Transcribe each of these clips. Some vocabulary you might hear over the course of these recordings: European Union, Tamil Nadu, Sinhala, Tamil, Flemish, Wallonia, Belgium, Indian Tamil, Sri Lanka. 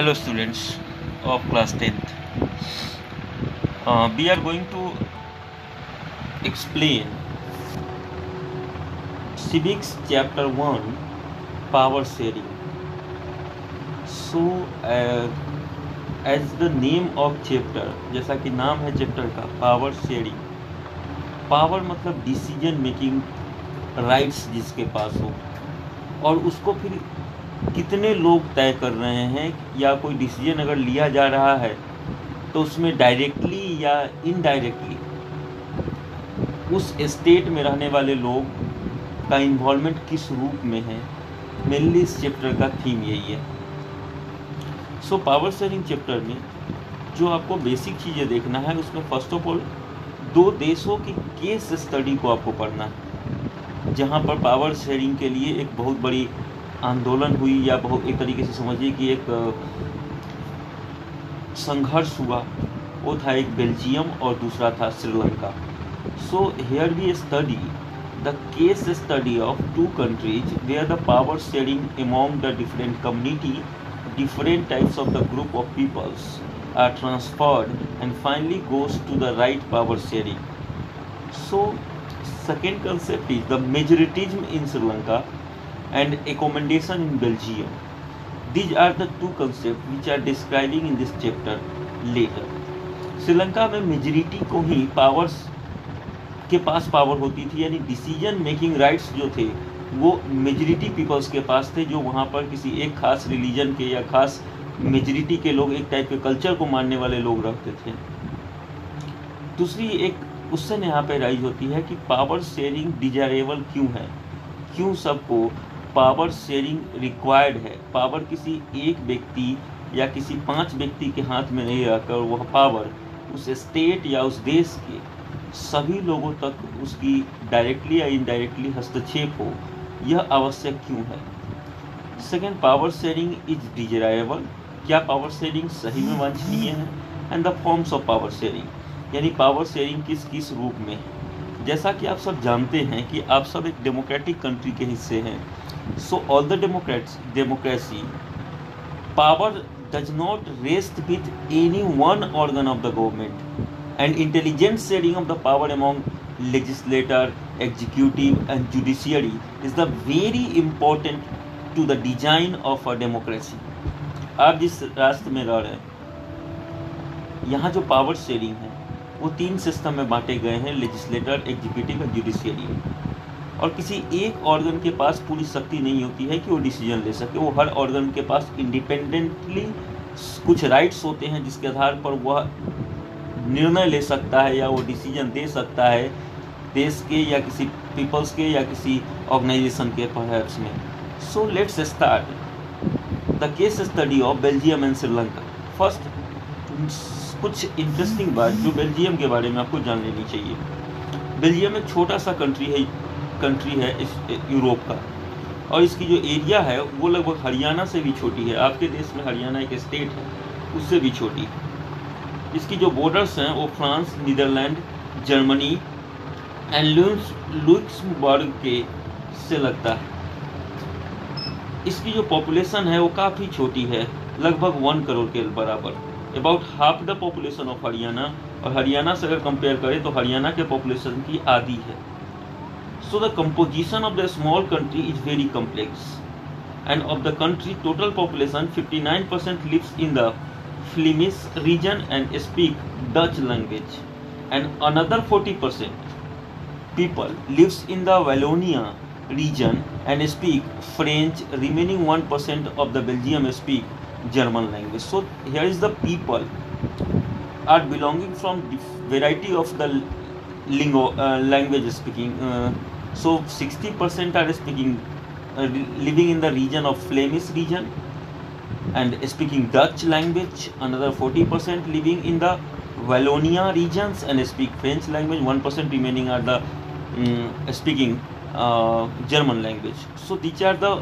Hello students of class 10th. We are going to explain civics chapter 1 power sharing. So as the name of chapter, जैसा कि नाम है chapter का power sharing, power मतलब decision making rights जिसके पास हो और उसको फिर कितने लोग तय कर रहे हैं या कोई डिसीजन अगर लिया जा रहा है तो उसमें डायरेक्टली या इनडायरेक्टली उस स्टेट में रहने वाले लोग का इन्वॉल्वमेंट किस रूप में है। मेनली इस चैप्टर का थीम यही है। सो पावर शेयरिंग चैप्टर में जो आपको बेसिक चीज़ें देखना है उसमें फर्स्ट ऑफ ऑल दो देशों की केस स्टडी को आपको पढ़ना है, जहाँ पर पावर शेयरिंग के लिए एक बहुत बड़ी आंदोलन हुई या बहुत एक तरीके से समझिए कि एक संघर्ष हुआ, वो था एक बेल्जियम और दूसरा था Sri Lanka. So here we study the case study of two countries where the power sharing among the different community, different types of the group of peoples are transferred and finally goes to the right power sharing. So second concept is the majoritism in Sri Lanka and accommodation in Belgium. These are the two concepts which are describing in this chapter later. Sri Lanka में majority को ही powers के पास power होती थी, यानी decision making rights जो थे वो majority peoples के पास थे, जो वहाँ पर किसी एक खास रिलीजन के या खास मेजोरिटी के लोग, एक टाइप के कल्चर को मानने वाले लोग रखते थे। दूसरी एक उससे यहाँ पर राइज होती है कि पावर शेयरिंग डिजायरेबल क्यों है, क्यों सबको पावर शेयरिंग रिक्वायर्ड है। पावर किसी एक व्यक्ति या किसी 5 व्यक्ति के हाथ में नहीं रहकर वह पावर उस स्टेट या उस देश के सभी लोगों तक उसकी डायरेक्टली या इनडायरेक्टली हस्तक्षेप हो, यह आवश्यक क्यों है। Second, power sharing is desirable, क्या पावर शेयरिंग सही में वांछनीय है। And the forms of power sharing, यानी पावर शेयरिंग किस किस रूप में है। जैसा कि आप सब जानते हैं कि आप सब एक डेमोक्रेटिक कंट्री के हिस्से हैं। So all the democracy, power does not rest with any one organ of the government, and intelligent sharing of the power among legislator, executive, and judiciary is the very important to the design of a democracy. आप जिस राष्ट्र में रह रहे हैं, यहाँ जो power sharing है वो 3 सिस्टम में बांटे गए हैं, लेजिस्लेटर, एग्जीक्यूटिव और जुडिशियरी, और किसी एक ऑर्गन के पास पूरी शक्ति नहीं होती है कि वो डिसीजन ले सके। वो हर ऑर्गन के पास इंडिपेंडेंटली कुछ राइट्स होते हैं जिसके आधार पर वह निर्णय ले सकता है या वो डिसीजन दे सकता है देश के या किसी पीपल्स के या किसी ऑर्गेनाइजेशन के परहैप्स में। So let's start the case study of Belgium and Sri Lanka. First, कुछ इंटरेस्टिंग बात जो बेल्जियम के बारे में आपको जान लेनी चाहिए। बेल्जियम एक छोटा सा कंट्री है इस यूरोप का, और इसकी जो एरिया है वो लगभग हरियाणा से भी छोटी है। आपके देश में हरियाणा एक स्टेट है, उससे भी छोटी है। इसकी जो बॉर्डर्स हैं वो France, Netherlands, Germany and Luxembourg के से लगता है। इसकी जो पॉपुलेशन है वो काफ़ी छोटी है, लगभग 1 करोड़ के बराबर, about half the population of Haryana. और हरियाणा से अगर कंपेयर करें तो हरियाणा के पॉपुलेशन की आधी है। So the composition of the small country is very complex, and of the country total population 59% lives in the Flemish region and speak Dutch language, and another 40% people lives in the Wallonia region and speak French. Remaining 1% of the Belgium speak German language. So here is the people are belonging from variety of the language speaking. So 60% are speaking living in the region of Flemish region and speaking Dutch language, another 40% living in the Wallonia regions and speak French language, 1% remaining are the speaking German language. So these are the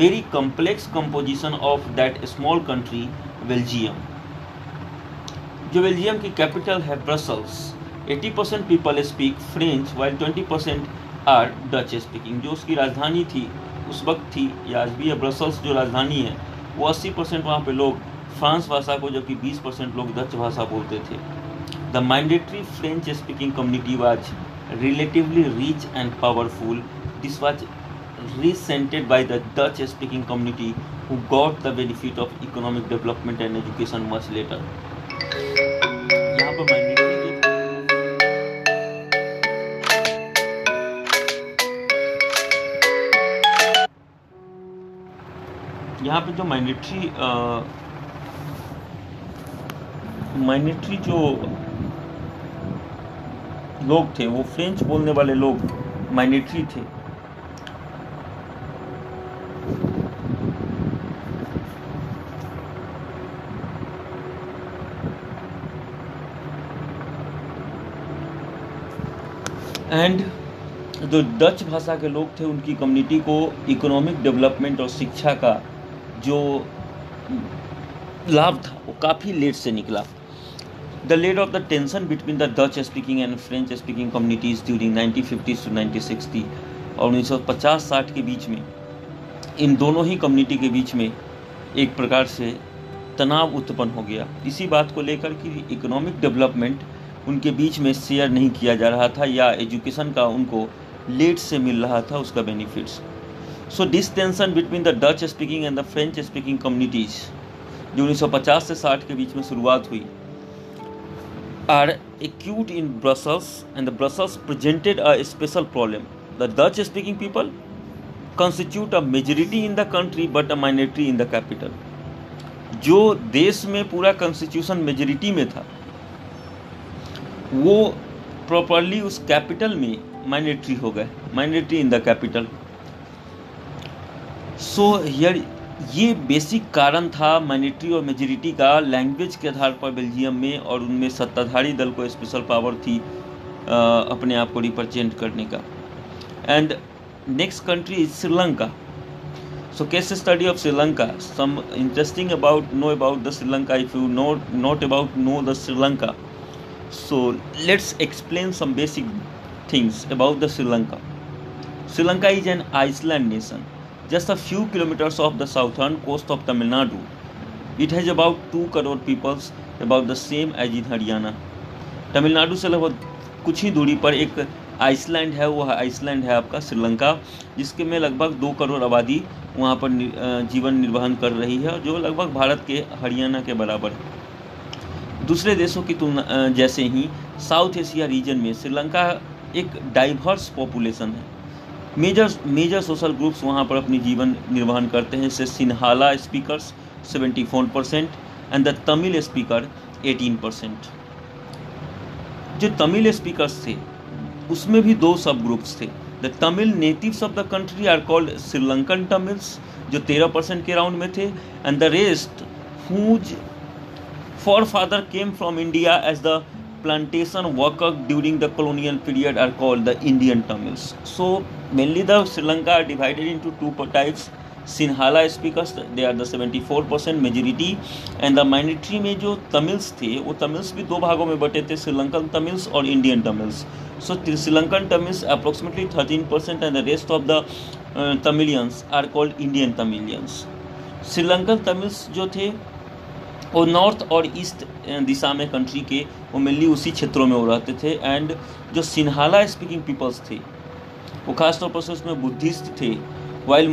very complex composition of that small country Belgium. जो Belgium की capital है Brussels, 80% people speak French while 20% are Dutch speaking. जो उसकी राजधानी थी उस वक्त थी या आज भी है, ब्रसल्स जो राजधानी है वो 80% वहाँ पे लोग फ्रांस भाषा को, जबकि 20% लोग डच भाषा बोलते थे। The mandatory French speaking community was relatively rich and powerful. This was resented by the Dutch speaking community who got the benefit of economic development and education much later. यहाँ पर minority जो लोग थे वो French बोलने वाले लोग minority थे। एंड जो डच भाषा के लोग थे उनकी कम्युनिटी को इकोनॉमिक डेवलपमेंट और शिक्षा का जो लाभ था वो काफ़ी लेट से निकला। The led of the tension between the Dutch speaking and French speaking communities during 1950s to 1960 और 1950-60 के बीच में इन दोनों ही कम्युनिटी के बीच में एक प्रकार से तनाव उत्पन्न हो गया, इसी बात को लेकर कि इकोनॉमिक डेवलपमेंट उनके बीच में शेयर नहीं किया जा रहा था या एजुकेशन का उनको लेट से मिल रहा था उसका benefits. So this tension between the Dutch speaking and the French speaking communities जो 1950 से 60 के बीच में शुरुआत हुई are acute in Brussels and the Brussels presented a special problem. The Dutch speaking people constitute a majority in the country but a minority in the capital. जो देश में पूरा कंस्टिट्यूशन मेजोरिटी में था वो प्रॉपरली उस कैपिटल में minority हो गए, minority in the capital. So ये बेसिक कारण था माइनॉरिटी और मेजॉरिटी का लैंग्वेज के आधार पर बेल्जियम में, और उनमें सत्ताधारी दल को स्पेशल पावर थी अपने आप को रिप्रेजेंट करने का। And next country is Sri Lanka. So case study of Sri Lanka, some interesting about know about the Sri Lanka. If you know not about know the Sri Lanka, so let's explain some basic things about the Sri Lanka. Sri Lanka is an island nation just a few kilometers off the southern coast of Tamil Nadu. It has about 2 crore people, about the same as in Haryana. Tamil Nadu से लगभग कुछ ही दूरी पर एक Iceland है, वो Iceland है आपका श्रीलंका, जिसके में लगभग 2 करोड़ आबादी वहाँ पर जीवन निर्वहन कर रही है, जो लगभग भारत के हरियाणा के बराबर है। दूसरे देशों की तुलना जैसे ही साउथ एशिया रीजन में श्रीलंका एक डाइवर्स पॉपुलेशन है। मेजर सोशल ग्रुप्स वहाँ पर अपनी जीवन निर्वहन करते हैं, जैसे Sinhala speakers 74% and the Tamil speaker 18%। जो तमिल स्पीकर्स थे उसमें भी 2 सब ग्रुप्स थे। The Tamil natives of the country are called Sri Lankan Tamils, जो 13% के राउंड में थे, and the rest whose forefather came from India as the plantation worker during the colonial period are called the Indian Tamils. So mainly the Sri Lanka are divided into 2 types. Sinhala speakers, they are the 74% majority, and the minority में जो Tamils थे वो Tamils भी 2 भागों में बटे थे, श्रीलंकन तमिल्स और Indian Tamils. So Sri Lankan Tamils approximately 13% and the rest of the Tamilians are called Indian Tamilians. Sri Lankan Tamils जो थे और नॉर्थ और ईस्ट दिशा में कंट्री के वो मेनली उसी क्षेत्रों में वो रहते थे। एंड जो सिन्हाला स्पीकिंग पीपल्स थे वो खासतौर पर उसमें बुद्धिस्ट थे, while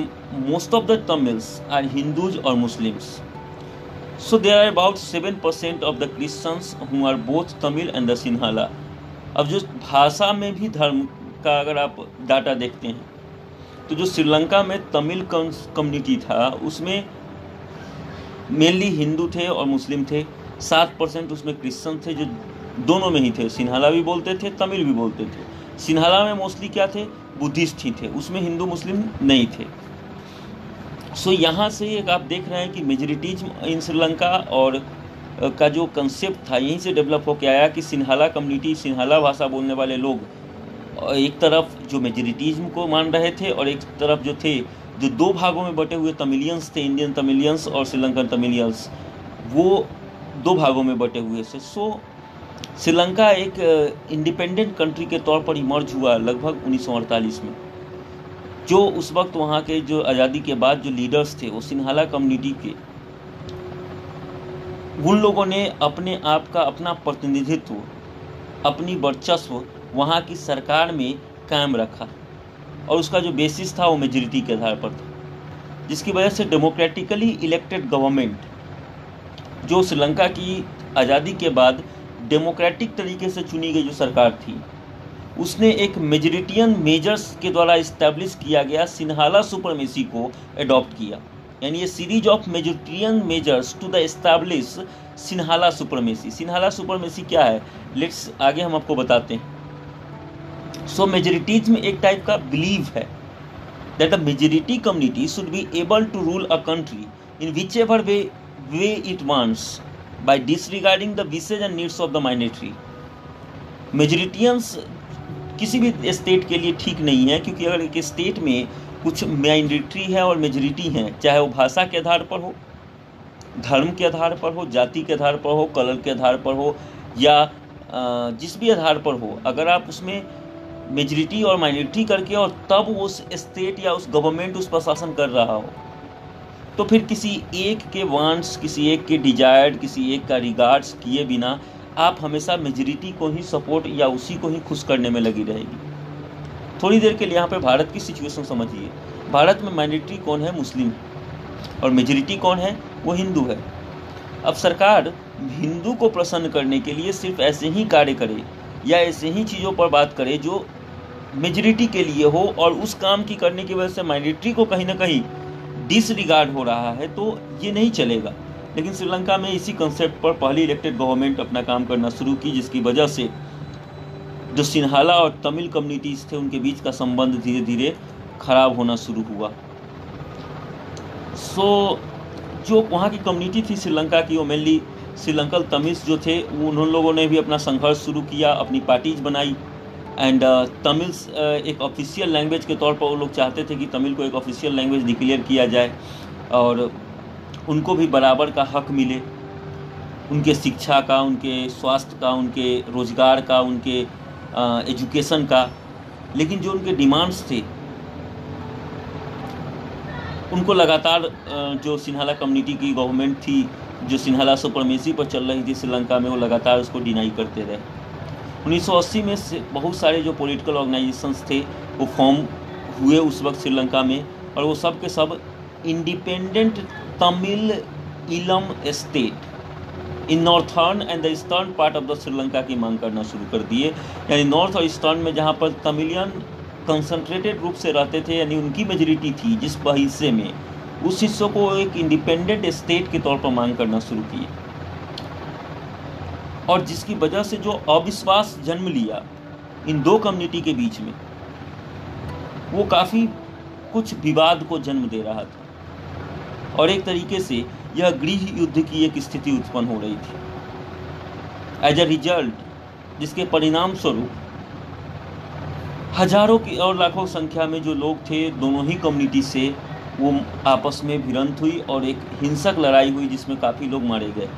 most of the Tamils are Hindus और Muslims. So there are about 7% of the Christians who are both Tamil and the Sinhala. अब जो भाषा में भी धर्म का अगर आप डाटा देखते हैं तो जो श्रीलंका में तमिल कम्युनिटी था उसमें मेनली हिंदू थे और मुस्लिम थे, 7% उसमें क्रिश्चन थे, जो दोनों में ही थे, सिन्हाला भी बोलते थे तमिल भी बोलते थे। सिन्हाला में मोस्टली क्या थे, बुद्धिस्ट ही थे, उसमें हिंदू मुस्लिम नहीं थे। सो यहाँ से एक आप देख रहे हैं कि मेजॉरिटीज इन श्रीलंका और का जो कंसेप्ट था यहीं से डेवलप होकर आया कि सिन्हाला कम्युनिटी, सिन्हाला भाषा बोलने वाले लोग एक तरफ जो मेजॉरिटीज़्म को मान रहे थे और एक तरफ जो थे जो 2 भागों में बटे हुए तमिलियंस थे, इंडियन तमिलियंस और श्रीलंकन तमिलियंस, वो 2 भागों में बटे हुए थे। सो श्रीलंका एक इंडिपेंडेंट कंट्री के तौर पर इमर्ज हुआ लगभग 1948 में। जो उस वक्त वहाँ के जो आज़ादी के बाद जो लीडर्स थे वो सिन्हाला कम्युनिटी के उन लोगों ने अपने आप का अपना प्रतिनिधित्व, अपनी वर्चस्व वहाँ की सरकार में कायम रखा और उसका जो बेसिस था वो मेजॉरिटी के आधार पर था, जिसकी वजह से डेमोक्रेटिकली इलेक्टेड गवर्नमेंट जो श्रीलंका की आज़ादी के बाद डेमोक्रेटिक तरीके से चुनी गई जो सरकार थी, उसने एक मेजॉरिटियन मेजर्स के द्वारा इस्टेब्लिश किया गया सिन्हाला सुप्रमेसी को एडॉप्ट किया। यानी a series of majoritarian measures to the establish Sinhala supremacy. Sinhala supremacy क्या है, लेट्स आगे हम आपको बताते हैं। सो मेजॉरिटीज में एक टाइप का बिलीव है that the majority community should be able to rule a country in which ever way it wants by disregarding the wishes and needs of the minority. Majoritarians किसी भी स्टेट के लिए ठीक नहीं है, क्योंकि अगर एक स्टेट में कुछ माइनॉरिटी है और मेजॉरिटी है, चाहे वो भाषा के आधार पर हो, धर्म के आधार पर हो, जाति के आधार पर हो, कलर के आधार पर हो, या जिस भी आधार पर हो, अगर आप उसमें मेजॉरिटी और माइनॉरिटी करके और तब उस स्टेट या उस गवर्नमेंट उस पर शासन कर रहा हो, तो फिर किसी एक के वांट्स, किसी एक के डिजायर, किसी एक का रिगार्ड्स किए बिना आप हमेशा मेजॉरिटी को ही सपोर्ट या उसी को ही खुश करने में लगी रहेगी। थोड़ी देर के लिए यहाँ पे भारत की सिचुएशन समझिए। भारत में माइनॉरिटी कौन है? मुस्लिम है। और मेजॉरिटी कौन है? वो हिंदू है। अब सरकार हिंदू को प्रसन्न करने के लिए सिर्फ ऐसे ही कार्य करे या ऐसे ही चीज़ों पर बात करे जो मेजॉरिटी के लिए हो, और उस काम की करने की वजह से माइनॉरिटी को कहीं ना कहीं डिसरिगार्ड हो रहा है, तो ये नहीं चलेगा। लेकिन श्रीलंका में इसी कंसेप्ट पर पहली इलेक्टेड गवर्नमेंट अपना काम करना शुरू की, जिसकी वजह से जो सिन्हाला और तमिल कम्युनिटीज़ थे उनके बीच का संबंध धीरे धीरे खराब होना शुरू हुआ। सो जो वहाँ की कम्युनिटी थी श्रीलंका की, वो मेनली श्रीलंकन तमिल्स जो थे, उन लोगों ने भी अपना संघर्ष शुरू किया, अपनी पार्टीज़ बनाई। एंड तमिल्स एक ऑफिशियल लैंग्वेज के तौर पर वो लोग चाहते थे कि तमिल को एक ऑफिशियल लैंग्वेज डिक्लेयर किया जाए और उनको भी बराबर का हक मिले, उनके शिक्षा का, उनके स्वास्थ्य का, उनके रोज़गार का, उनके एजुकेशन का। लेकिन जो उनके डिमांड्स थे उनको लगातार जो सिन्हाला कम्युनिटी की गवर्नमेंट थी, जो सिन्हाला सुप्रमेसी पर चल रही थी श्रीलंका में, वो लगातार उसको डिनाई करते रहे। 1980 में बहुत सारे जो पॉलिटिकल ऑर्गेनाइजेशंस थे वो फॉर्म हुए उस वक्त श्रीलंका में, और वो सब के सब independent Tamil Eelam state in northern and the eastern part of the Sri Lanka की मांग करना शुरू कर दिए। यानी नॉर्थ और ईस्टर्न में जहाँ पर तमिलियन कंसंट्रेटेड रूप से रहते थे, यानी उनकी मेजॉरिटी थी जिस हिस्से में, उस हिस्सों को एक इंडिपेंडेंट स्टेट के तौर पर मांग करना शुरू किए, और जिसकी वजह से जो अविश्वास जन्म लिया इन दो कम्युनिटी के बीच में, वो काफ़ी कुछ विवाद को जन्म दे रहा था, और एक तरीके से यह गृह युद्ध की एक स्थिति उत्पन्न हो रही थी। एज ए रिजल्ट, जिसके परिणाम स्वरूप हजारों की और लाखों संख्या में जो लोग थे दोनों ही कम्युनिटी से, वो आपस में भिड़ंत हुई और एक हिंसक लड़ाई हुई, जिसमें काफ़ी लोग मारे गए,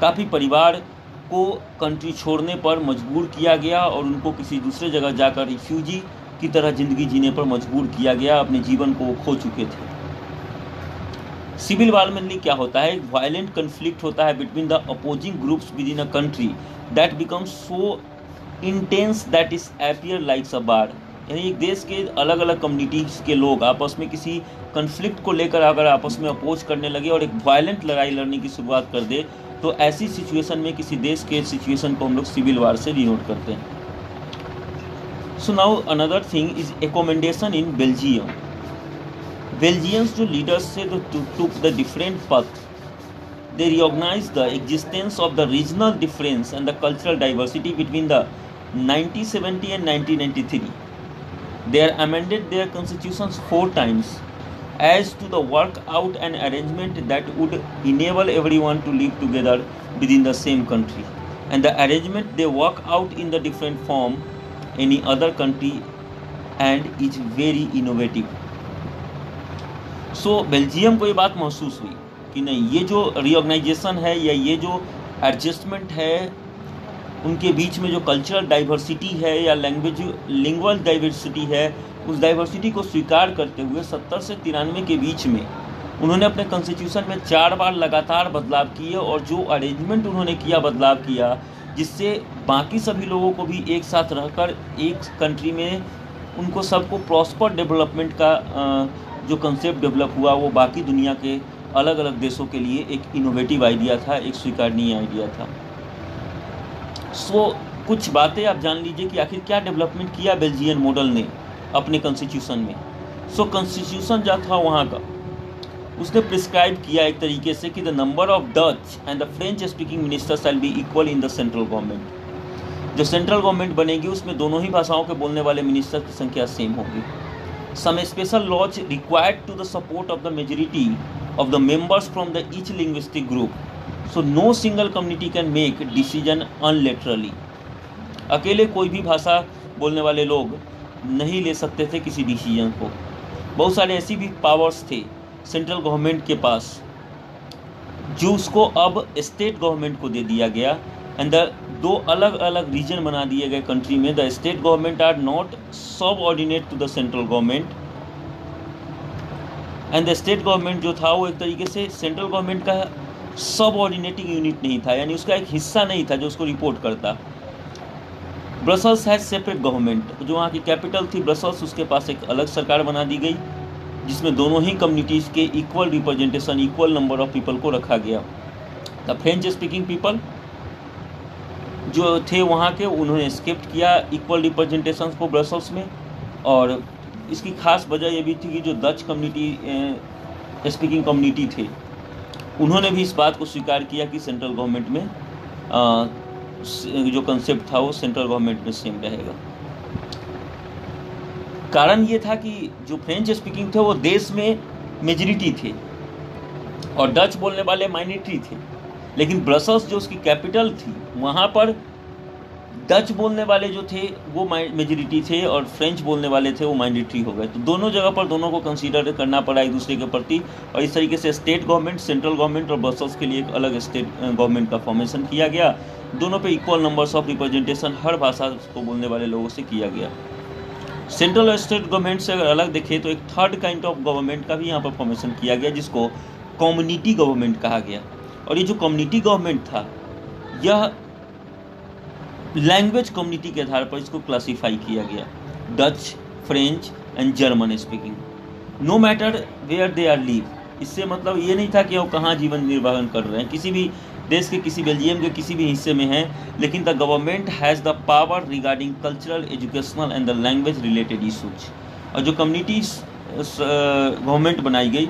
काफ़ी परिवार को कंट्री छोड़ने पर मजबूर किया गया और उनको किसी दूसरे जगह जाकर रिफ्यूजी की तरह ज़िंदगी जीने पर मजबूर किया गया। अपने जीवन को वो खो चुके थे। सिविल वार में क्या होता है, एक वायलेंट कन्फ्लिक्ट होता है between the opposing groups within a country that becomes so intense that is appear likes a war. यानी एक देश के अलग अलग कम्युनिटीज़ के लोग आपस में किसी कन्फ्लिक्ट को लेकर अगर आपस में अपोज करने लगे और एक वायलेंट लड़ाई लड़ने की शुरुआत कर दे, तो ऐसी सिचुएशन में किसी देश के सिचुएशन को हम लोग सिविल वार से डिनोट करते हैं। So now another thing is accommodation in Belgium. Belgians जो लीडर्स थे तो took the different path. They recognized the existence of the regional difference and the cultural diversity between the 1970 and 1993. They amended their constitutions 4 times as to the work out an arrangement that would enable everyone to live together within the same country. And the arrangement they work out in the different form any other country and is very innovative. So Belgium को ये बात महसूस हुई कि नहीं, ये जो reorganisation है या ये जो एडजस्टमेंट है उनके बीच में, जो कल्चरल डाइवर्सिटी है या लैंग्वेज लिंगुअल डाइवर्सिटी है, उस डाइवर्सिटी को स्वीकार करते हुए 70 से 93 के बीच में उन्होंने अपने कॉन्स्टिट्यूशन में 4 बार लगातार बदलाव किए और जो अरेंजमेंट उन्होंने किया बदलाव किया जिससे बाकी सभी लोगों को भी एक साथ रहकर एक कंट्री में उनको सबको प्रॉस्पर डेवलपमेंट का जो कंसेप्ट डेवलप हुआ वो बाकी दुनिया के अलग अलग देशों के लिए एक इनोवेटिव आइडिया था, एक स्वीकारनीय आइडिया था। सो कुछ बातें आप जान लीजिए कि आखिर क्या डेवलपमेंट किया बेल्जियन मॉडल ने अपने कॉन्स्टिट्यूशन में। सो कॉन्स्टिट्यूशन जो था वहाँ का उसने प्रिस्क्राइब किया एक तरीके से कि the number of Dutch and the French speaking ministers shall be equal in the central government. जो सेंट्रल गवर्नमेंट बनेगी उसमें दोनों ही भाषाओं के बोलने वाले मिनिस्टर की संख्या सेम होगी। Some special laws required to the support of the majority of the members from the each linguistic group. So no single community can make decision unilaterally. अकेले कोई भी भाषा बोलने वाले लोग नहीं ले सकते थे किसी डिसीजन को। बहुत सारे ऐसी भी पावर्स थे सेंट्रल गवर्नमेंट के पास जो उसको अब स्टेट गवर्नमेंट को दे दिया गया एंड दो अलग अलग रीजन बना दिए गए कंट्री में। The state government are not subordinate to the central government and the state government जो था वो एक तरीके से सेंट्रल गवर्नमेंट का सबऑर्डिनेटिंग यूनिट नहीं था, यानी उसका एक हिस्सा नहीं था जो उसको रिपोर्ट करता। ब्रसल्स है सेपरेट गवर्नमेंट, जो वहाँ की कैपिटल थी ब्रसल्स उसके पास एक अलग सरकार बना दी गई जिसमें दोनों ही कम्युनिटीज़ के equal representation equal number of people को रखा गया। द फ्रेंच स्पीकिंग पीपल जो थे वहाँ के उन्होंने स्किप्ट किया इक्वल रिप्रेजेंटेशन को ब्रसल्स में, और इसकी खास वजह यह भी थी कि जो डच कम्युनिटी स्पीकिंग कम्युनिटी थे उन्होंने भी इस बात को स्वीकार किया कि सेंट्रल गवर्नमेंट में जो कंसेप्ट था वो सेंट्रल गवर्नमेंट में सेम रहेगा। कारण ये था कि जो फ्रेंच स्पीकिंग थे वो देश में मेजॉरिटी थे और डच बोलने वाले माइनॉरिटी थे, लेकिन ब्रसल्स जो उसकी कैपिटल थी वहाँ पर डच बोलने वाले जो थे वो मेजॉरिटी थे और फ्रेंच बोलने वाले थे वो माइनॉरिटी हो गए। तो दोनों जगह पर दोनों को कंसीडर करना पड़ा एक दूसरे के प्रति, और इस तरीके से स्टेट गवर्नमेंट, सेंट्रल गवर्नमेंट और ब्रसल्स के लिए एक अलग स्टेट गवर्नमेंट का फॉर्मेशन किया गया। दोनों पे इक्वल नंबर्स ऑफ रिप्रेजेंटेशन हर भाषा को बोलने वाले लोगों से किया गया। सेंट्रल और स्टेट गवर्नमेंट से अगर अलग देखें तो एक थर्ड काइंड ऑफ गवर्नमेंट का भी यहाँ पर फॉर्मेशन किया गया जिसको कम्युनिटी गवर्नमेंट कहा गया। और ये जो कम्युनिटी गवर्नमेंट था यह लैंग्वेज कम्युनिटी के आधार पर इसको क्लासीफाई किया गया, Dutch, French and German speaking, no matter where they are live. इससे मतलब ये नहीं था कि वो कहाँ जीवन निर्वाहन कर रहे हैं, किसी भी देश के किसी बेल्जियम के किसी भी हिस्से में हैं, लेकिन the government has the power regarding cultural, educational and the language related issues. और जो कम्युनिटी गवर्नमेंट बनाई गई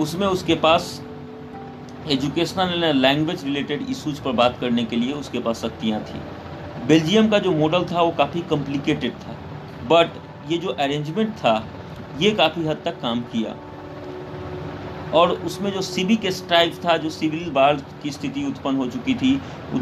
उसमें उसके पास educational and language related issues पर बात करने के लिए उसके पास शक्तियाँ थी। बेल्जियम का जो मॉडल था वो काफ़ी कॉम्प्लिकेटेड था, बट ये जो अरेंजमेंट था ये काफ़ी हद तक काम किया। और उसमें जो सिविक स्ट्राइक था, जो सिविल वार की स्थिति उत्पन्न हो चुकी थी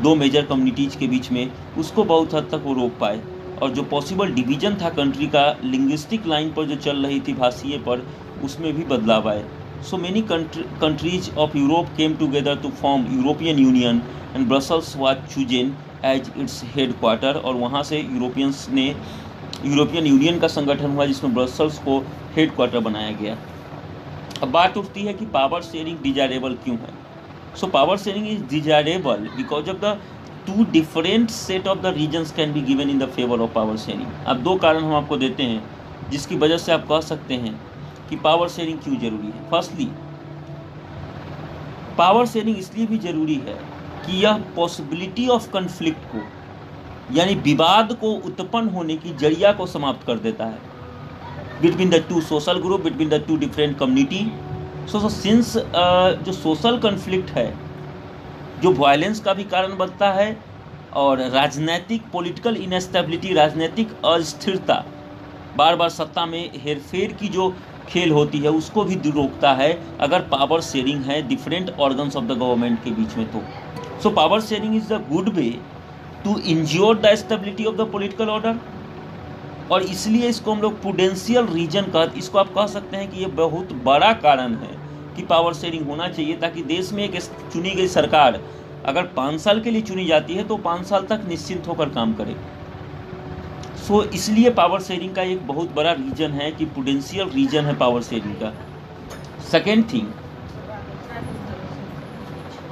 दो मेजर कम्युनिटीज़ के बीच में, उसको बहुत हद तक वो रोक पाए। और जो पॉसिबल डिवीज़न था कंट्री का लिंग्विस्टिक लाइन पर जो चल रही थी भाषीय पर, उसमें भी बदलाव आए। So many countries of Europe came together to form European Union and Brussels was chosen as its headquarter. और वहाँ से यूरोपियंस ने यूरोपियन यूनियन का संगठन हुआ जिसमें ब्रसल्स को हेड क्वार्टर बनाया गया। अब बात उठती है कि पावर शेयरिंग डिजायरेबल क्यों है। So power sharing is desirable because of the two different set of the reasons can be given in the favour of power sharing. अब दो कारण हम आपको देते हैं जिसकी वजह से आप कह सकते हैं कि पावर शेयरिंग क्यों जरूरी है। फर्स्टली पावर शेयरिंग इसलिए भी जरूरी है कि यह पॉसिबिलिटी ऑफ कन्फ्लिक्ट को, यानी विवाद को उत्पन्न होने की जरिया को समाप्त कर देता है between the two social group, between the two different community. So since जो सोशल कन्फ्लिक्ट है जो वायलेंस का भी कारण बनता है और राजनीतिक पॉलिटिकल इनस्टेबिलिटी, राजनीतिक अस्थिरता, बार बार सत्ता में हेरफेर की जो खेल होती है उसको भी रोकता है अगर पावर शेयरिंग है different organs of the government के बीच में। तो so power sharing is a good way to ensure the stability of the political order। और इसलिए इसको हम लोग प्रूडेंशियल रीजन कहते, इसको आप कह सकते हैं कि ये बहुत बड़ा कारण है कि पावर शेयरिंग होना चाहिए ताकि देश में एक चुनी गई सरकार अगर 5 साल के लिए चुनी जाती है तो 5 साल तक निश्चिंत होकर काम करे। सो इसलिए पावर शेयरिंग का एक बहुत बड़ा रीजन है कि प्रूडेंशियल रीजन है पावर शेयरिंग का। सेकेंड थिंग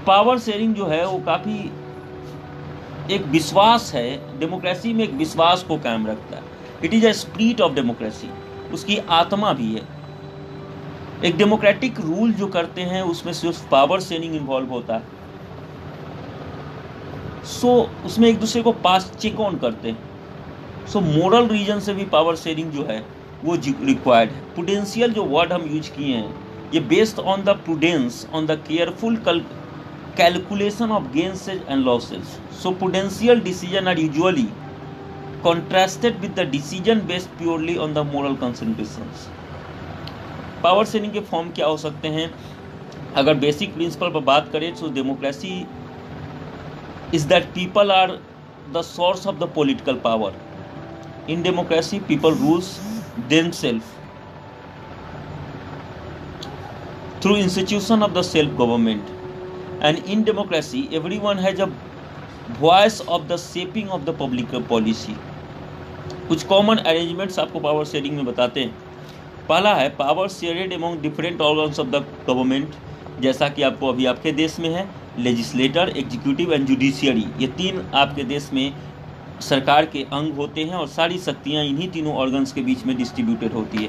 पावर शेयरिंग जो है वो काफ़ी एक विश्वास है, डेमोक्रेसी में एक विश्वास को कायम रखता है। It is a spirit of democracy, उसकी आत्मा भी है। एक डेमोक्रेटिक रूल जो करते हैं उसमें सिर्फ पावर शेयरिंग इन्वॉल्व होता है। सो उसमें एक दूसरे को पास चेक ऑन करते हैं। सो मोरल रीजन से भी पावर शेयरिंग जो है वो रिक्वायर्ड है। प्रूडेंशियल जो वर्ड हम यूज किए हैं ये based on the prudence, on the careful calculation of gains and losses. So prudential decision are usually contrasted with the decision based purely on the moral considerations। Power sharing के form क्या हो सकते हैं? अगर basic principle पर बात करें तो democracy is that people are the source of the political power. In democracy people rules themselves through institution of the self government, and in democracy everyone has a voice of the shaping of the public policy। कुछ common arrangements आपको power sharing में बताते हैं। पहला है power shared among different organs of the government, जैसा कि आपको अभी आपके देश में है लेजिस्लेटर, एग्जीक्यूटिव एंड जुडिशियरी। ये तीन आपके देश में सरकार के अंग होते हैं और सारी शक्तियाँ इन्हीं तीनों ऑर्गन्स के बीच में डिस्ट्रीब्यूटेड होती है।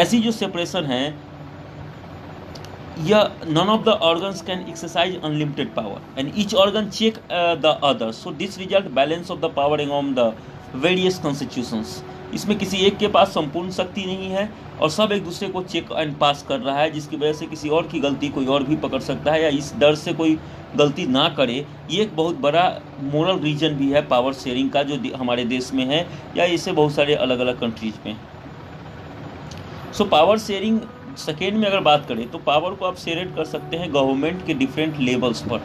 ऐसी जो सेपरेशन है या none of the organs can exercise unlimited power and each organ check the other, so this result balance of the power among the various constitutions। इसमें किसी एक के पास संपूर्ण शक्ति नहीं है और सब एक दूसरे को चेक एंड पास कर रहा है, जिसकी वजह से किसी और की गलती कोई और भी पकड़ सकता है या इस डर से कोई गलती ना करे। ये एक बहुत बड़ा मोरल रीजन भी है पावर शेयरिंग का जो हमारे देश में है या इसे बहुत सारे अलग अलग कंट्रीज में। सो पावर शेयरिंग सेकेंड में अगर बात करें तो पावर को आप शेयरेट कर सकते हैं गवर्नमेंट के डिफरेंट लेवल्स पर।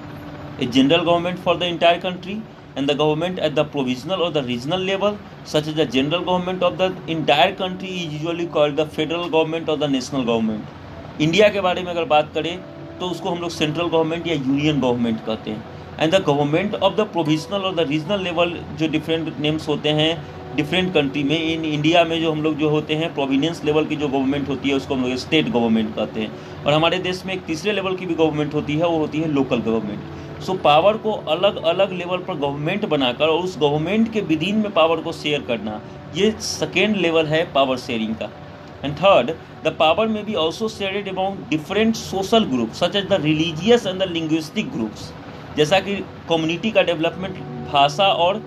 A general government for the entire country and the government at the provisional और the regional level, such as the general government of the entire country is usually called the federal government और the national government. India के बारे में अगर बात करें तो उसको हम लोग सेंट्रल गवर्नमेंट या यूनियन गवर्नमेंट कहते हैं। And the government of the provisional और द रीजनल लेवल, जो डिफरेंट नेम्स होते हैं डिफरेंट कंट्री में। इन इंडिया में जो हम लोग जो होते हैं प्रोविडेंस लेवल की जो गवर्नमेंट होती है उसको हम लोग स्टेट गवर्नमेंट कहते हैं, और हमारे देश में एक तीसरे लेवल की भी गवर्नमेंट होती है, वो होती है लोकल गवर्नमेंट। सो पावर को अलग अलग लेवल पर गवर्नमेंट बनाकर और उस गवर्नमेंट के विदिन में पावर को शेयर करना, ये सेकेंड लेवल है पावर शेयरिंग का। एंड थर्ड, द पावर में be also shared among different social groups such as the religious and the linguistic groups, जैसा कि कम्युनिटी का डेवलपमेंट भाषा और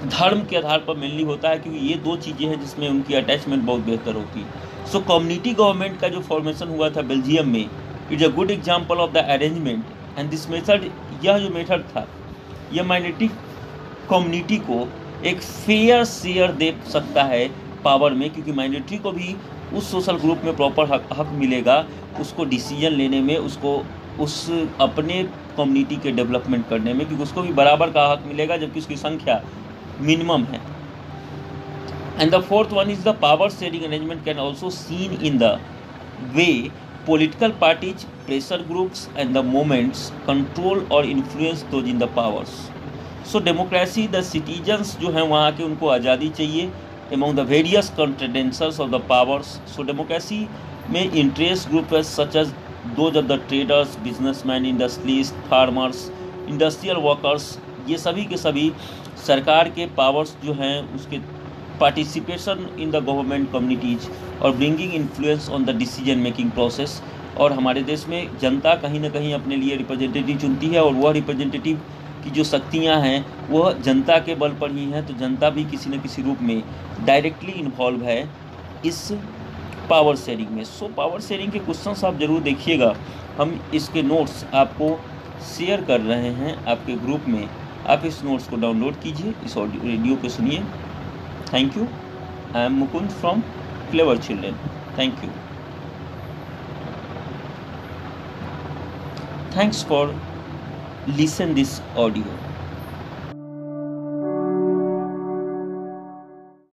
धर्म के आधार पर मेनली होता है, क्योंकि ये दो चीज़ें हैं जिसमें उनकी अटैचमेंट बहुत बेहतर होती है। सो कम्युनिटी गवर्नमेंट का जो फॉर्मेशन हुआ था बेल्जियम में, it's a good example of the arrangement and this method. यह जो मेथड था यह माइनॉरिटी कम्युनिटी को एक फेयर शेयर दे सकता है पावर में, क्योंकि माइनॉरिटी को भी उस सोशल ग्रुप में प्रॉपर हक मिलेगा उसको डिसीजन लेने में, उसको उस अपने कम्युनिटी के डेवलपमेंट करने में, क्योंकि उसको भी बराबर का हक मिलेगा जबकि उसकी संख्या मिनिमम है। And the fourth one is the power sharing arrangement can also seen in the way political parties, pressure groups and the moments control और influence those in the powers. So democracy the citizens जो हैं वहाँ के उनको आज़ादी चाहिए among the various contenders of the powers. So democracy में interest group such as those of the traders, businessman, industries, farmers, industrial workers, ये सभी के सभी सरकार के पावर्स जो हैं उसके participation in the government communities और bringing influence on the decision making process. और हमारे देश में जनता कहीं ना कहीं अपने लिए रिप्रेजेंटेटिव चुनती है और वह रिप्रेजेंटेटिव की जो शक्तियां हैं वह जनता के बल पर ही हैं, तो जनता भी किसी न किसी रूप में डायरेक्टली इन्वॉल्व है इस पावर शेयरिंग में। सो पावर शेयरिंग के क्वेश्चन आप ज़रूर देखिएगा, हम इसके नोट्स आपको शेयर कर रहे हैं आपके ग्रुप में, आप इस नोट्स को डाउनलोड कीजिए, इस ऑडियो को सुनिए। Thank you. I am Mukund from clever children. Thank you. Thanks for listening this audio.